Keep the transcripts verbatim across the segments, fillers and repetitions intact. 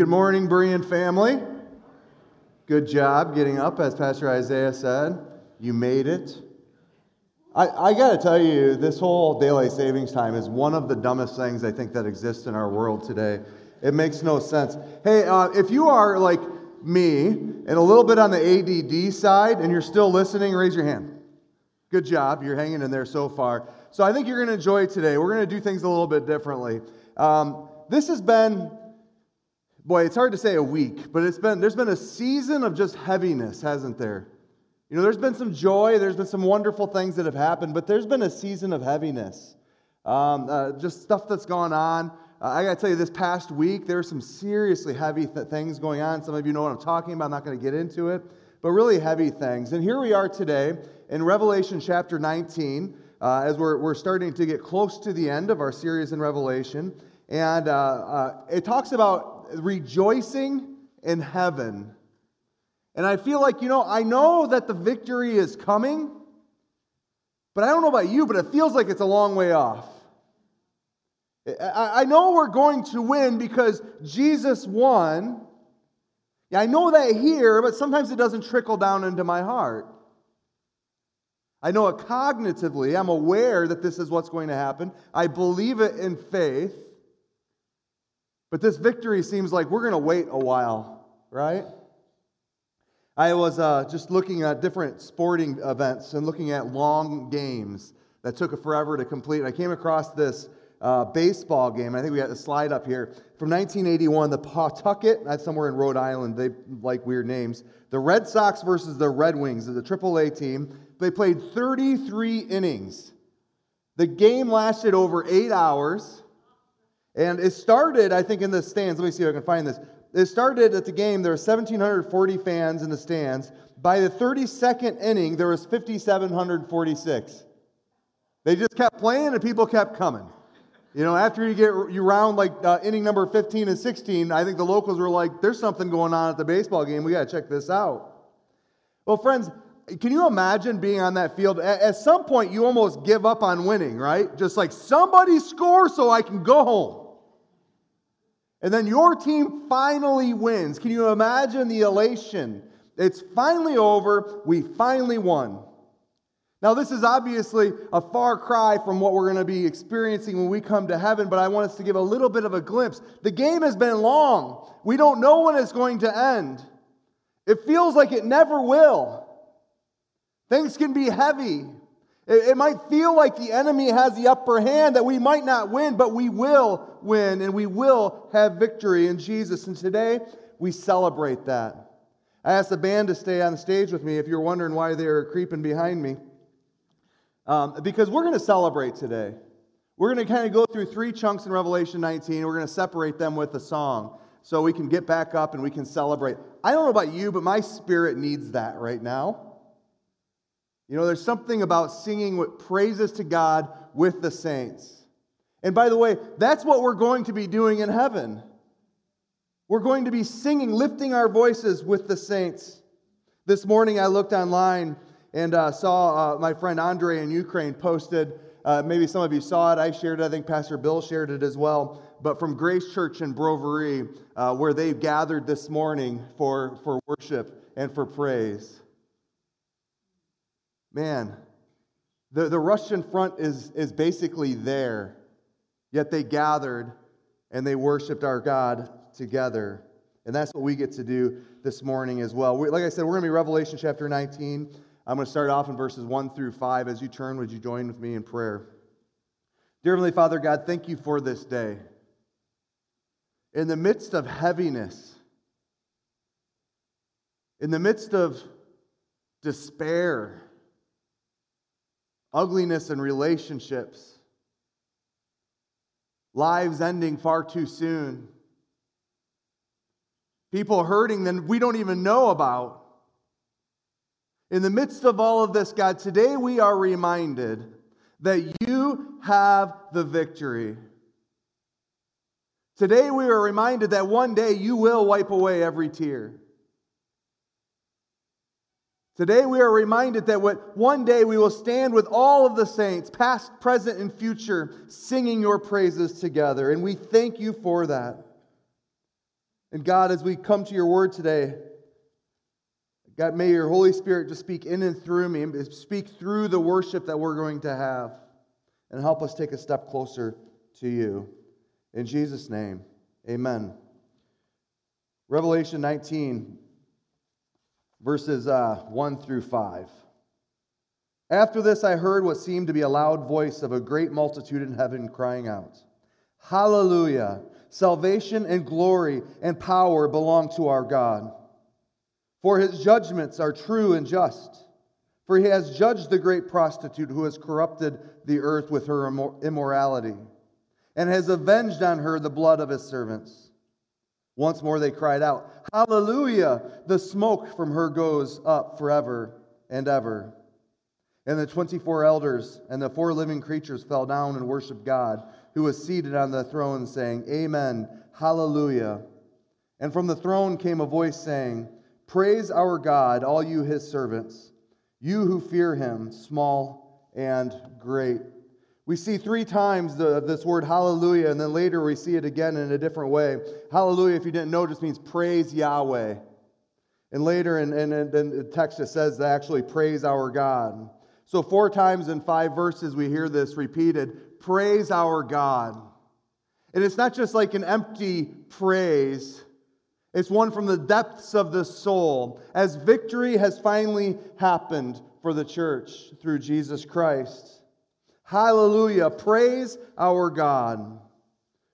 Good morning, Berean family. Good job getting up, as Pastor Isaiah said. You made it. I, I got to tell you, this whole Daylight Savings Time is one of the dumbest things I think that exists in our world today. It makes no sense. Hey, uh, if you are like me and a little bit on the A D D side and you're still listening, raise your hand. Good job. You're hanging in there so far. So I think you're going to enjoy today. We're going to do things a little bit differently. Um, this has been... Boy, it's hard to say a week, but it's been there's been a season of just heaviness, hasn't there? You know, there's been some joy, there's been some wonderful things that have happened, but there's been a season of heaviness. Um, uh, just stuff that's gone on. Uh, I got to tell you, this past week, there were some seriously heavy th- things going on. Some of you know what I'm talking about. I'm not going to get into it, but really heavy things. And here we are today in Revelation chapter nineteen, uh, as we're, we're starting to get close to the end of our series in Revelation. And uh, uh, it talks about rejoicing in heaven. And I feel like, you know, I know that the victory is coming, but I don't know about you, but it feels like it's a long way off. I know we're going to win because Jesus won. Yeah, I know that here, but sometimes it doesn't trickle down into my heart. I know it cognitively. I'm aware that this is what's going to happen. I believe it in faith. But this victory seems like we're going to wait a while, right? I was uh, just looking at different sporting events and looking at long games that took forever to complete. And I came across this uh, baseball game. I think we got the slide up here. From nineteen eighty-one, the Pawtucket, that's somewhere in Rhode Island. They like weird names. The Red Sox versus the Red Wings, the triple A team. They played thirty-three innings. The game lasted over eight hours. And it started, I think, in the stands. Let me see if I can find this. It started at the game. There were one thousand seven hundred forty fans in the stands. By the thirty-second inning, there was five thousand seven hundred forty-six. They just kept playing, and people kept coming. You know, after you get you round like uh, inning number fifteen and sixteen, I think the locals were like, "There's something going on at the baseball game. We got to check this out." Well, friends, can you imagine being on that field? At some point, you almost give up on winning, right? Just like, somebody score so I can go home. And then your team finally wins. Can you imagine the elation? It's finally over. We finally won. Now, this is obviously a far cry from what we're going to be experiencing when we come to heaven, but I want us to give a little bit of a glimpse. The game has been long. We don't know when it's going to end. It feels like it never will. Things can be heavy. It, it might feel like the enemy has the upper hand, that we might not win, but we will win, and we will have victory in Jesus. And today, we celebrate that. I asked the band to stay on the stage with me if you're wondering why they're creeping behind me. Um, because we're going to celebrate today. We're going to kind of go through three chunks in Revelation nineteen. We're going to separate them with a song so we can get back up and we can celebrate. I don't know about you, but my spirit needs that right now. You know, there's something about singing with praises to God with the saints. And by the way, that's what we're going to be doing in heaven. We're going to be singing, lifting our voices with the saints. This morning I looked online and uh, saw uh, my friend Andre in Ukraine posted, uh, maybe some of you saw it, I shared it, I think Pastor Bill shared it as well, but from Grace Church in Brovary, uh, where they gathered this morning for, for worship and for praise. Man, the, the Russian front is, is basically there, yet they gathered and they worshiped our God together. And that's what we get to do this morning as well. We, like I said, we're going to be Revelation chapter nineteen. I'm going to start off in verses one through five. As you turn, would you join with me in prayer? Dear Heavenly Father God, thank you for this day. In the midst of heaviness, in the midst of despair, ugliness in relationships, lives ending far too soon, people hurting that we don't even know about. In the midst of all of this, God, today we are reminded that you have the victory. Today we are reminded that one day you will wipe away every tear. Today we are reminded that what one day we will stand with all of the saints, past, present, and future, singing your praises together. And we thank you for that. And God, as we come to your word today, God, may your Holy Spirit just speak in and through me, and speak through the worship that we're going to have, and help us take a step closer to you. In Jesus' name, amen. Revelation nineteen, verses uh, one through five. After this, I heard what seemed to be a loud voice of a great multitude in heaven crying out, "Hallelujah! Salvation and glory and power belong to our God. For his judgments are true and just. For he has judged the great prostitute who has corrupted the earth with her immorality, and has avenged on her the blood of his servants." Once more they cried out, "Hallelujah! The smoke from her goes up forever and ever." And the twenty-four elders and the four living creatures fell down and worshiped God, who was seated on the throne, saying, "Amen, hallelujah." And from the throne came a voice saying, "Praise our God, all you his servants, you who fear him, small and great." We see three times the, this word hallelujah, and then later we see it again in a different way. Hallelujah, if you didn't know, just means praise Yahweh. And later in, in, in the text it says to actually praise our God. So four times in five verses we hear this repeated, praise our God. And it's not just like an empty praise. It's one from the depths of the soul, as victory has finally happened for the church through Jesus Christ. Hallelujah, praise our God.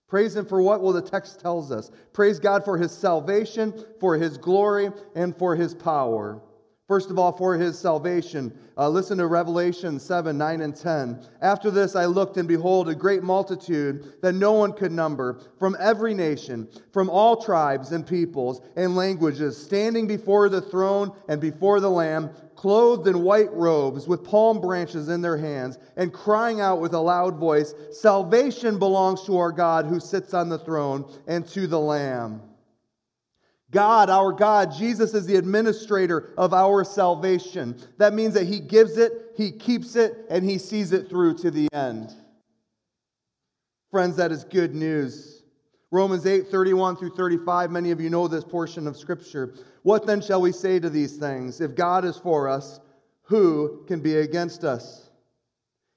Praise him for what? Well, the text tells us. Praise God for his salvation, for his glory, and for his power. First of all, for his salvation. Uh, listen to Revelation seven, nine, and ten. After this I looked, and behold, a great multitude that no one could number, from every nation, from all tribes and peoples and languages, standing before the throne and before the Lamb, clothed in white robes, with palm branches in their hands, and crying out with a loud voice, "Salvation belongs to our God who sits on the throne, and to the Lamb." God, our God, Jesus is the administrator of our salvation. That means that he gives it, he keeps it, and he sees it through to the end. Friends, that is good news. Romans eight, thirty-one through thirty-five, many of you know this portion of Scripture. "What then shall we say to these things? If God is for us, who can be against us?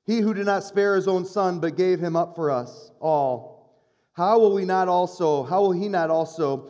He who did not spare his own son, but gave him up for us all, how will we not also, how will he not also...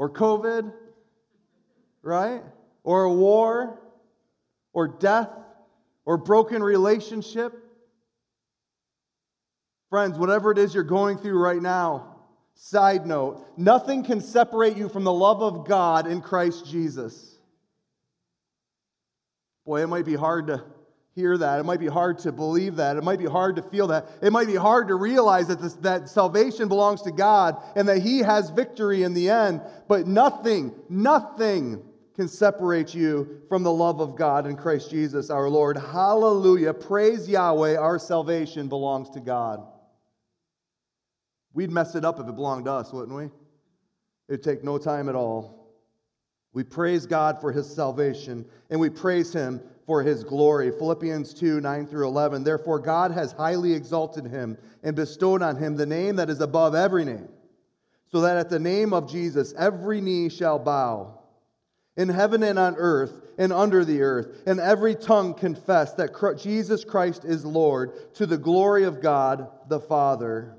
Or COVID, right? Or a war, or death, or broken relationship. Friends, whatever it is you're going through right now, side note, nothing can separate you from the love of God in Christ Jesus. Boy, it might be hard to hear that. It might be hard to believe that. It might be hard to feel that. It might be hard to realize that this, that salvation belongs to God and that he has victory in the end. But nothing, nothing can separate you from the love of God in Christ Jesus our Lord. Hallelujah. Praise Yahweh. Our salvation belongs to God. We'd mess it up if it belonged to us, wouldn't we? It'd take no time at all. We praise God for his salvation, and we praise him for his glory. Philippians two, nine through eleven. "Therefore God has highly exalted him and bestowed on him the name that is above every name, so that at the name of Jesus every knee shall bow, in heaven and on earth and under the earth, and every tongue confess that Jesus Christ is Lord, to the glory of God the Father."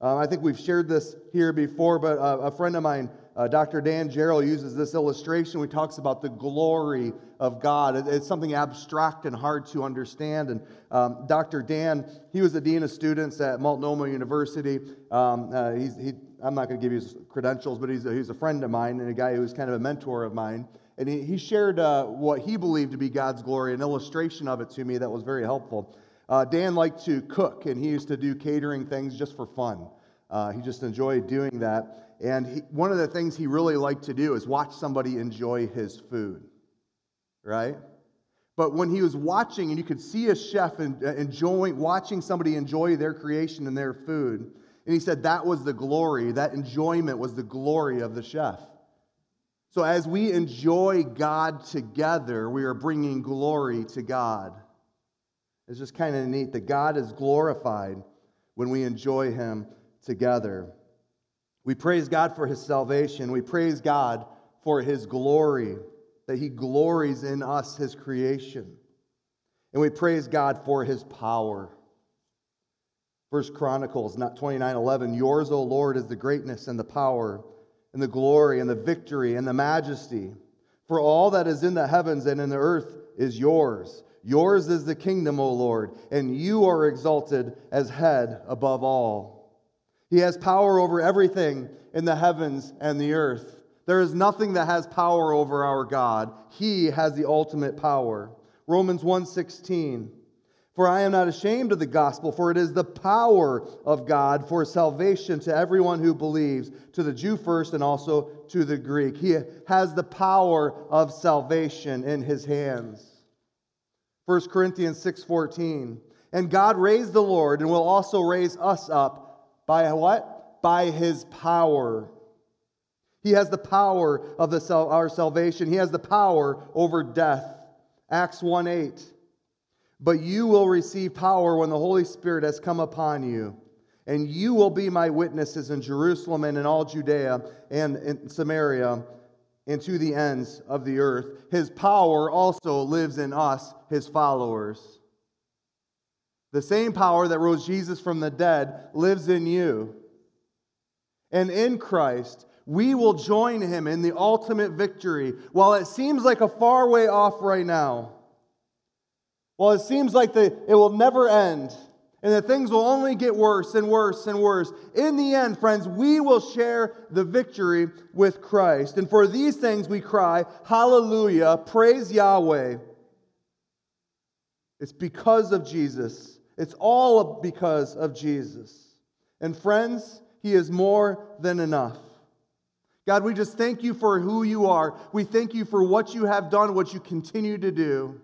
Uh, I think we've shared this here before, but uh, a friend of mine, Uh, Doctor Dan Jerrell, uses this illustration when he talks about the glory of God. It, it's something abstract and hard to understand. And um, Doctor Dan, he was the dean of students at Multnomah University. Um, uh, he's, he, I'm not going to give you his credentials, but he's a, he's a friend of mine and a guy who was kind of a mentor of mine. And he, he shared uh, what he believed to be God's glory, an illustration of it to me that was very helpful. Uh, Dan liked to cook, and he used to do catering things just for fun. Uh, he just enjoyed doing that. And he, one of the things he really liked to do is watch somebody enjoy his food, right? But when he was watching, and you could see a chef enjoying, watching somebody enjoy their creation and their food, and he said that was the glory, that enjoyment was the glory of the chef. So as we enjoy God together, we are bringing glory to God. It's just kind of neat that God is glorified when we enjoy Him together. We praise God for His salvation. We praise God for His glory, that He glories in us, His creation. And we praise God for His power. First Chronicles twenty-nine eleven, yours, O Lord, is the greatness and the power and the glory and the victory and the majesty. For all that is in the heavens and in the earth is yours. Yours is the kingdom, O Lord, and you are exalted as head above all. He has power over everything in the heavens and the earth. There is nothing that has power over our God. He has the ultimate power. Romans one sixteen, for I am not ashamed of the gospel, for it is the power of God for salvation to everyone who believes, to the Jew first and also to the Greek. He has the power of salvation in his hands. First Corinthians six fourteen, and God raised the Lord and will also raise us up by what? By his power. He has the power of the sal- our salvation. He has the power over death. Acts one eight, but you will receive power when the Holy Spirit has come upon you, and you will be my witnesses in Jerusalem and in all Judea and in Samaria and to the ends of the earth. His power also lives in us, his followers. The same power that rose Jesus from the dead lives in you. And in Christ, we will join him in the ultimate victory. While it seems like a far way off right now, while it seems like the, it will never end, and that things will only get worse and worse and worse, in the end, friends, we will share the victory with Christ. And for these things we cry, hallelujah, praise Yahweh. It's because of Jesus. It's all because of Jesus. And friends, he is more than enough. God, we just thank you for who you are. We thank you for what you have done, what you continue to do.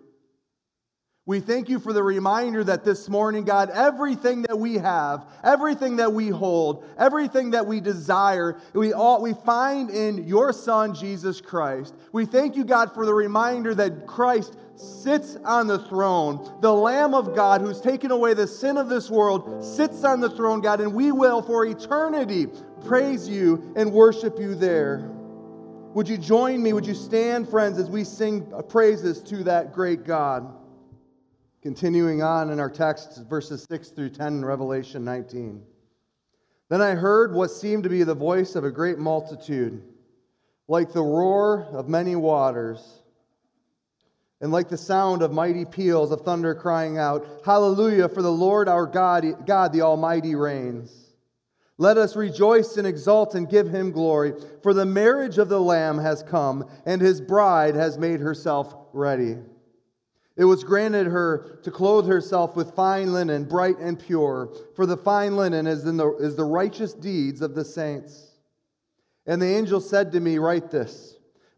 We thank you for the reminder that this morning, God, everything that we have, everything that we hold, everything that we desire, we all we find in your Son, Jesus Christ. We thank you, God, for the reminder that Christ sits on the throne. The Lamb of God who's taken away the sin of this world sits on the throne, God, and we will for eternity praise you and worship you there. Would you join me? Would you stand, friends, as we sing praises to that great God? Continuing on in our text, verses six through ten in Revelation nineteen. Then I heard what seemed to be the voice of a great multitude, like the roar of many waters, and like the sound of mighty peals of thunder crying out, hallelujah, for the Lord our God, God the Almighty reigns. Let us rejoice and exult and give him glory, for the marriage of the Lamb has come, and his bride has made herself ready. It was granted her to clothe herself with fine linen, bright and pure, for the fine linen is, in the, is the righteous deeds of the saints. And the angel said to me, write this,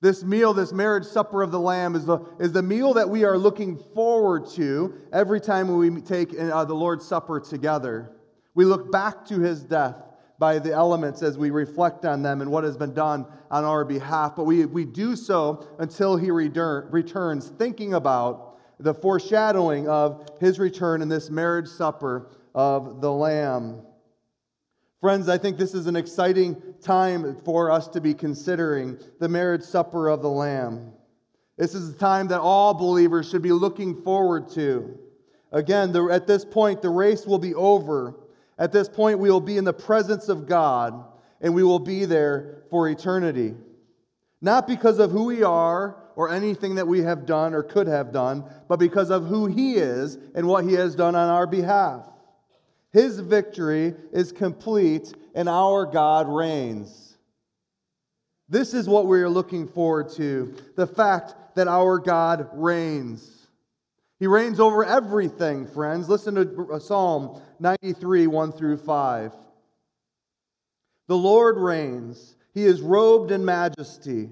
This meal, this marriage supper of the Lamb, is the, is the meal that we are looking forward to every time we take uh, the Lord's Supper together. We look back to his death by the elements as we reflect on them and what has been done on our behalf. But we, we do so until he return, returns, thinking about the foreshadowing of his return in this marriage supper of the Lamb. Friends, I think this is an exciting time for us to be considering the marriage supper of the Lamb. This is a time that all believers should be looking forward to. Again, the, at this point, the race will be over. At this point, we will be in the presence of God, and we will be there for eternity. not because of who we are or anything that we have done or could have done, but because of who He is and what He has done on our behalf. His victory is complete, and our God reigns. This is what we are looking forward to, the fact that our God reigns. He reigns over everything, friends. Listen to Psalm ninety-three, one through five. The Lord reigns. He is robed in majesty.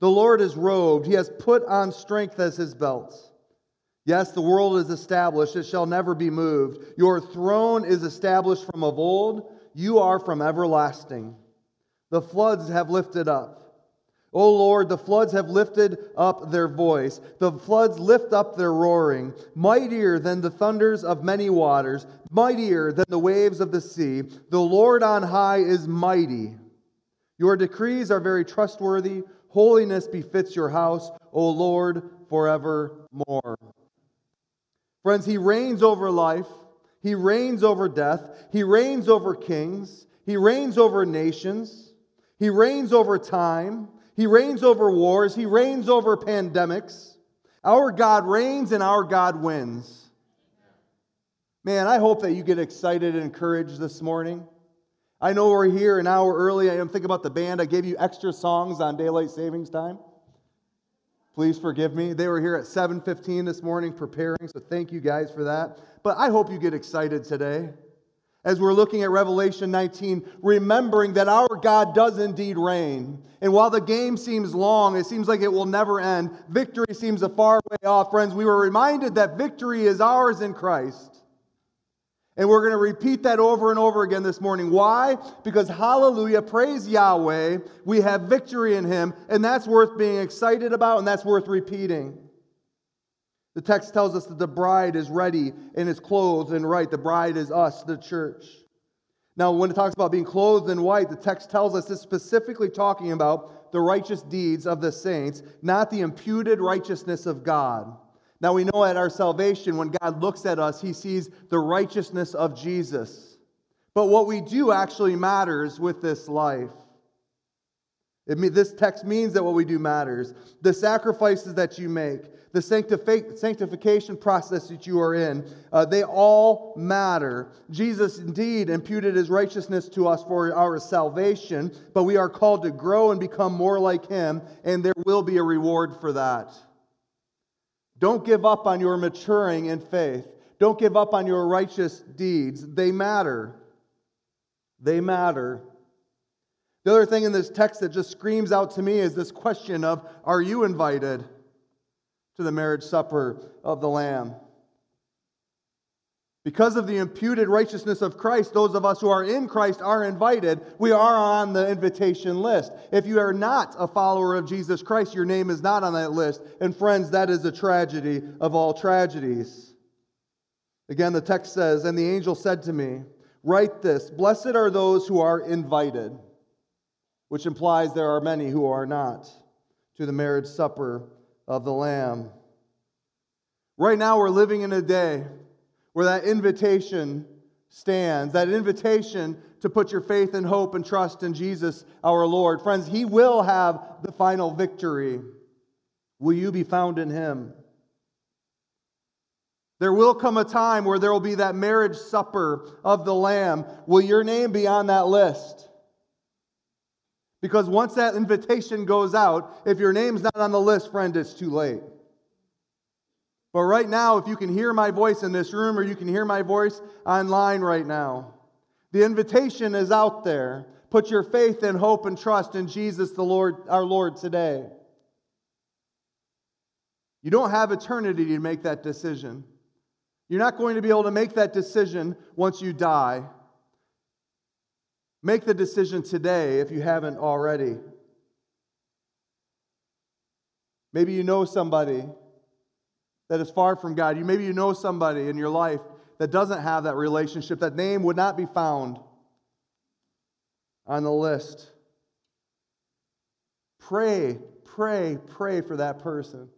The Lord is robed. He has put on strength as His belt. Yes, the world is established. It shall never be moved. Your throne is established from of old. You are from everlasting. The floods have lifted up. O Lord, the floods have lifted up their voice. The floods lift up their roaring. Mightier than the thunders of many waters. Mightier than the waves of the sea. The Lord on high is mighty. Your decrees are very trustworthy. Holiness befits your house, O Lord, forevermore. Friends, He reigns over life. He reigns over death. He reigns over kings. He reigns over nations. He reigns over time. He reigns over wars. He reigns over pandemics. Our God reigns and our God wins. Man, I hope that you get excited and encouraged this morning. I know we're here an hour early. I'm thinking about the band. I gave you extra songs on Daylight Savings Time. Please forgive me. They were here at seven fifteen this morning preparing, so thank you guys for that. But I hope you get excited today as we're looking at Revelation nineteen, remembering that our God does indeed reign. And while the game seems long, it seems like it will never end, victory seems a far way off. Friends, we were reminded that victory is ours in Christ. And we're going to repeat that over and over again this morning. Why? Because hallelujah, praise Yahweh, we have victory in Him, and that's worth being excited about, and that's worth repeating. The text tells us that the bride is ready and is clothed in white. The bride is us, the church. Now, when it talks about being clothed in white, the text tells us it's specifically talking about the righteous deeds of the saints, not the imputed righteousness of God. Now we know at our salvation, when God looks at us, He sees the righteousness of Jesus. But what we do actually matters with this life. It, this text means that what we do matters. The sacrifices that you make, the sanctifi- sanctification process that you are in, uh, they all matter. Jesus indeed imputed His righteousness to us for our salvation, but we are called to grow and become more like Him, and there will be a reward for that. Don't give up on your maturing in faith. Don't give up on your righteous deeds. They matter. They matter. The other thing in this text that just screams out to me is this question of, are you invited to the marriage supper of the Lamb? Because of the imputed righteousness of Christ, those of us who are in Christ are invited. We are on the invitation list. If you are not a follower of Jesus Christ, your name is not on that list. And friends, that is a tragedy of all tragedies. Again, the text says, and the angel said to me, write this, blessed are those who are invited, which implies there are many who are not, to the marriage supper of the Lamb. Right now, we're living in a day where that invitation stands, that invitation to put your faith and hope and trust in Jesus our Lord. Friends, He will have the final victory. Will you be found in Him? There will come a time where there will be that marriage supper of the Lamb. Will your name be on that list? Because once that invitation goes out, if your name's not on the list, friend, it's too late. But right now, if you can hear my voice in this room or you can hear my voice online right now, the invitation is out there. Put your faith and hope and trust in Jesus, the Lord, our Lord, today. You don't have eternity to make that decision. You're not going to be able to make that decision once you die. Make the decision today if you haven't already. Maybe you know somebody that is far from God. You maybe you know somebody in your life that doesn't have that relationship. That name would not be found on the list. Pray, pray, pray for that person.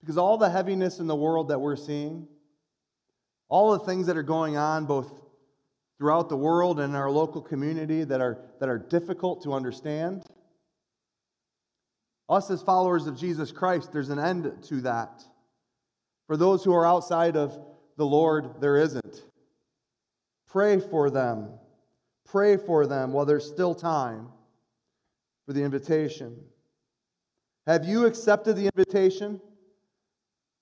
Because all the heaviness in the world that we're seeing, all the things that are going on both throughout the world and in our local community that are, that are difficult to understand, Us as followers of Jesus Christ, there's an end to that. For those who are outside of the Lord, there isn't. Pray for them. Pray for them while there's still time for the invitation. Have you accepted the invitation?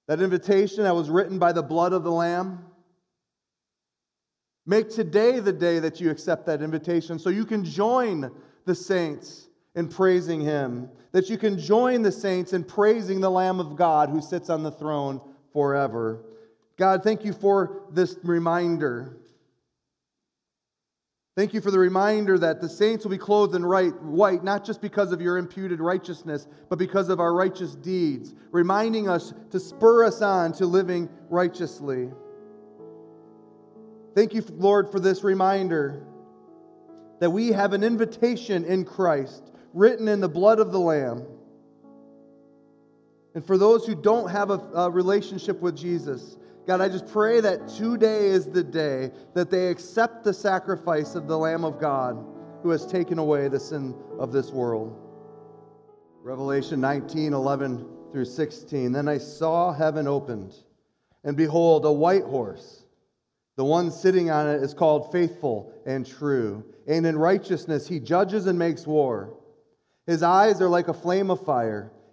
That invitation that was written by the blood of the Lamb? Make today the day that you accept that invitation so you can join the saints in praising Him, that you can join the saints in praising the Lamb of God who sits on the throne forever. God, thank you for this reminder. Thank you for the reminder that the saints will be clothed in right, white, not just because of your imputed righteousness, but because of our righteous deeds, reminding us to spur us on to living righteously. Thank you, Lord, for this reminder that we have an invitation in Christ written in the blood of the Lamb. And for those who don't have a, a relationship with Jesus, God, I just pray that today is the day that they accept the sacrifice of the Lamb of God who has taken away the sin of this world. Revelation nineteen, eleven through sixteen. Then I saw heaven opened, and behold, a white horse. The one sitting on it is called Faithful and True, and in righteousness he judges and makes war. His eyes are like a flame of fire,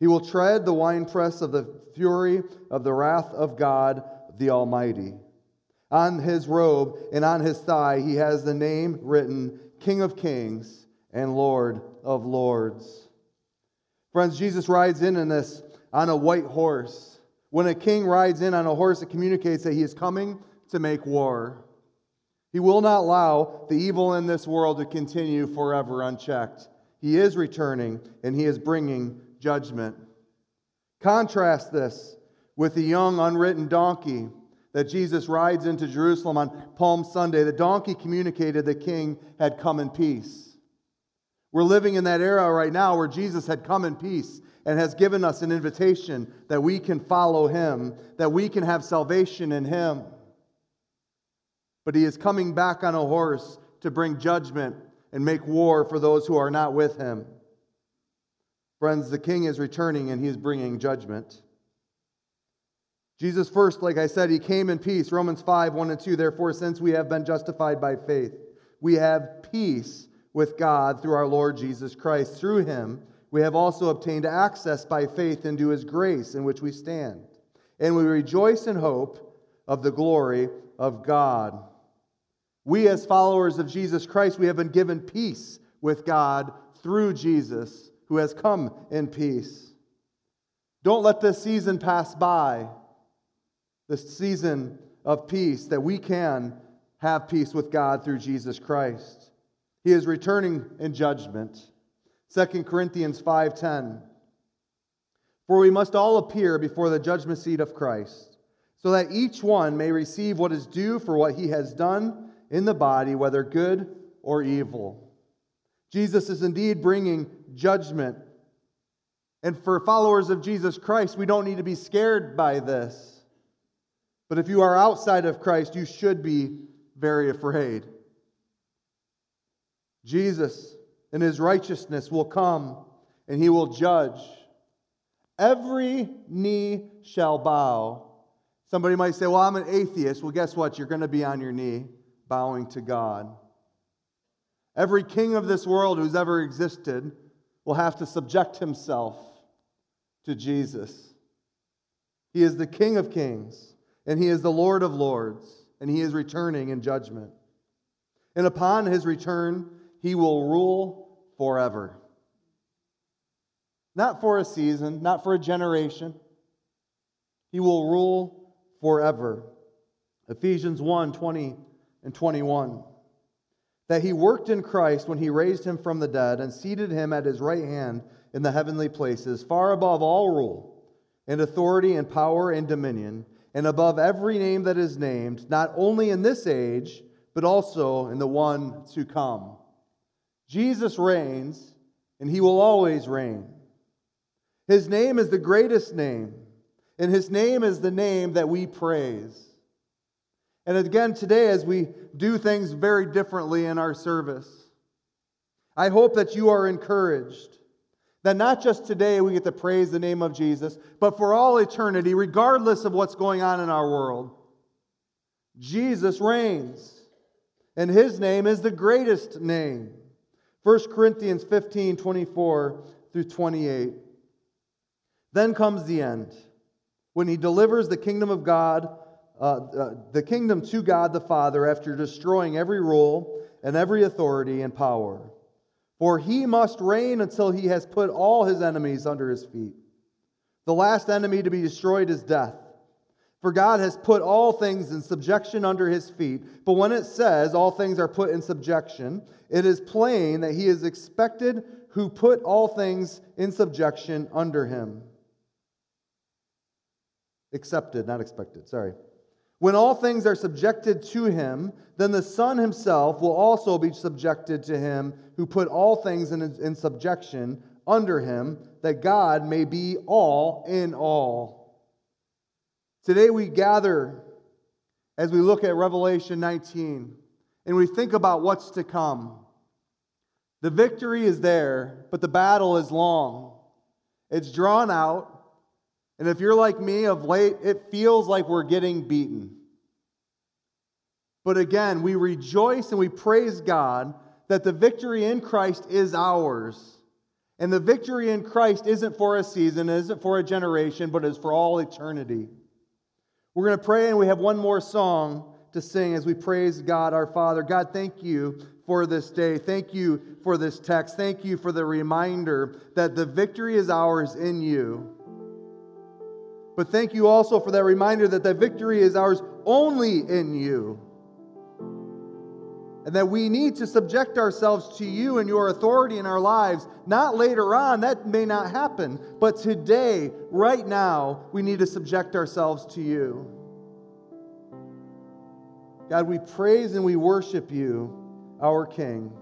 He will tread the winepress of the fury of the wrath of God the Almighty. On his robe and on his thigh he has the name written, King of Kings and Lord of Lords. Friends, Jesus rides in in this on a white horse. When a king rides in on a horse, it communicates that he is coming to make war. He will not allow the evil in this world to continue forever unchecked. He is returning, and he is bringing judgment. Contrast this with the young, unridden donkey that Jesus rides into Jerusalem on Palm Sunday. The donkey communicated the king had come in peace. We're living in that era right now where Jesus had come in peace and has given us an invitation that we can follow him, that we can have salvation in him. But he is coming back on a horse to bring judgment and make war for those who are not with him. Friends, the king is returning and he is bringing judgment. Jesus first, like I said, he came in peace. Romans five, one and two, therefore, since we have been justified by faith, we have peace with God through our Lord Jesus Christ. Through him, we have also obtained access by faith into his grace in which we stand. And we rejoice in hope of the glory of God. We as followers of Jesus Christ, we have been given peace with God through Jesus, who has come in peace. Don't let this season pass by, this season of peace, that we can have peace with God through Jesus Christ. He is returning in judgment. Second Corinthians five ten. For we must all appear before the judgment seat of Christ, so that each one may receive what is due for what he has done in the body, whether good or evil. Jesus is indeed bringing judgment. And for followers of Jesus Christ, we don't need to be scared by this. But if you are outside of Christ, you should be very afraid. Jesus in his righteousness will come and he will judge. Every knee shall bow. Somebody might say, well, I'm an atheist. Well, guess what? You're going to be on your knee bowing to God. Every king of this world who's ever existed will have to subject himself to Jesus. He is the King of Kings, and he is the Lord of Lords, and he is returning in judgment. And upon his return, he will rule forever. Not for a season, not for a generation. He will rule forever. Ephesians one, twenty and twenty-one. That he worked in Christ when he raised him from the dead and seated him at his right hand in the heavenly places, far above all rule in authority and power and dominion, and above every name that is named, not only in this age, but also in the one to come. Jesus reigns, and he will always reign. His name is the greatest name, and his name is the name that we praise. And again, today, as we do things very differently in our service, I hope that you are encouraged that not just today we get to praise the name of Jesus, but for all eternity, regardless of what's going on in our world, Jesus reigns, and his name is the greatest name. First Corinthians fifteen, twenty-four through twenty-eight. Then comes the end, when he delivers the kingdom of God, uh, uh, the kingdom to God the Father, after destroying every rule and every authority and power. For he must reign until he has put all his enemies under his feet. The last enemy to be destroyed is death. For God has put all things in subjection under his feet. But when it says all things are put in subjection, it is plain that he is expected who put all things in subjection under him. Accepted, not expected, sorry. When all things are subjected to him, then the Son himself will also be subjected to him who put all things in, in subjection under him, that God may be all in all. Today we gather as we look at Revelation nineteen, and we think about what's to come. The victory is there, but the battle is long. It's drawn out. And if you're like me of late, it feels like we're getting beaten. But again, we rejoice and we praise God that the victory in Christ is ours. And the victory in Christ isn't for a season, isn't for a generation, but is for all eternity. We're going to pray, and we have one more song to sing as we praise God our Father. God, thank you for this day. Thank you for this text. Thank you for the reminder that the victory is ours in you. But thank you also for that reminder that the victory is ours only in you. And that we need to subject ourselves to you and your authority in our lives. Not later on, that may not happen. But today, right now, we need to subject ourselves to you. God, we praise and we worship you, our King.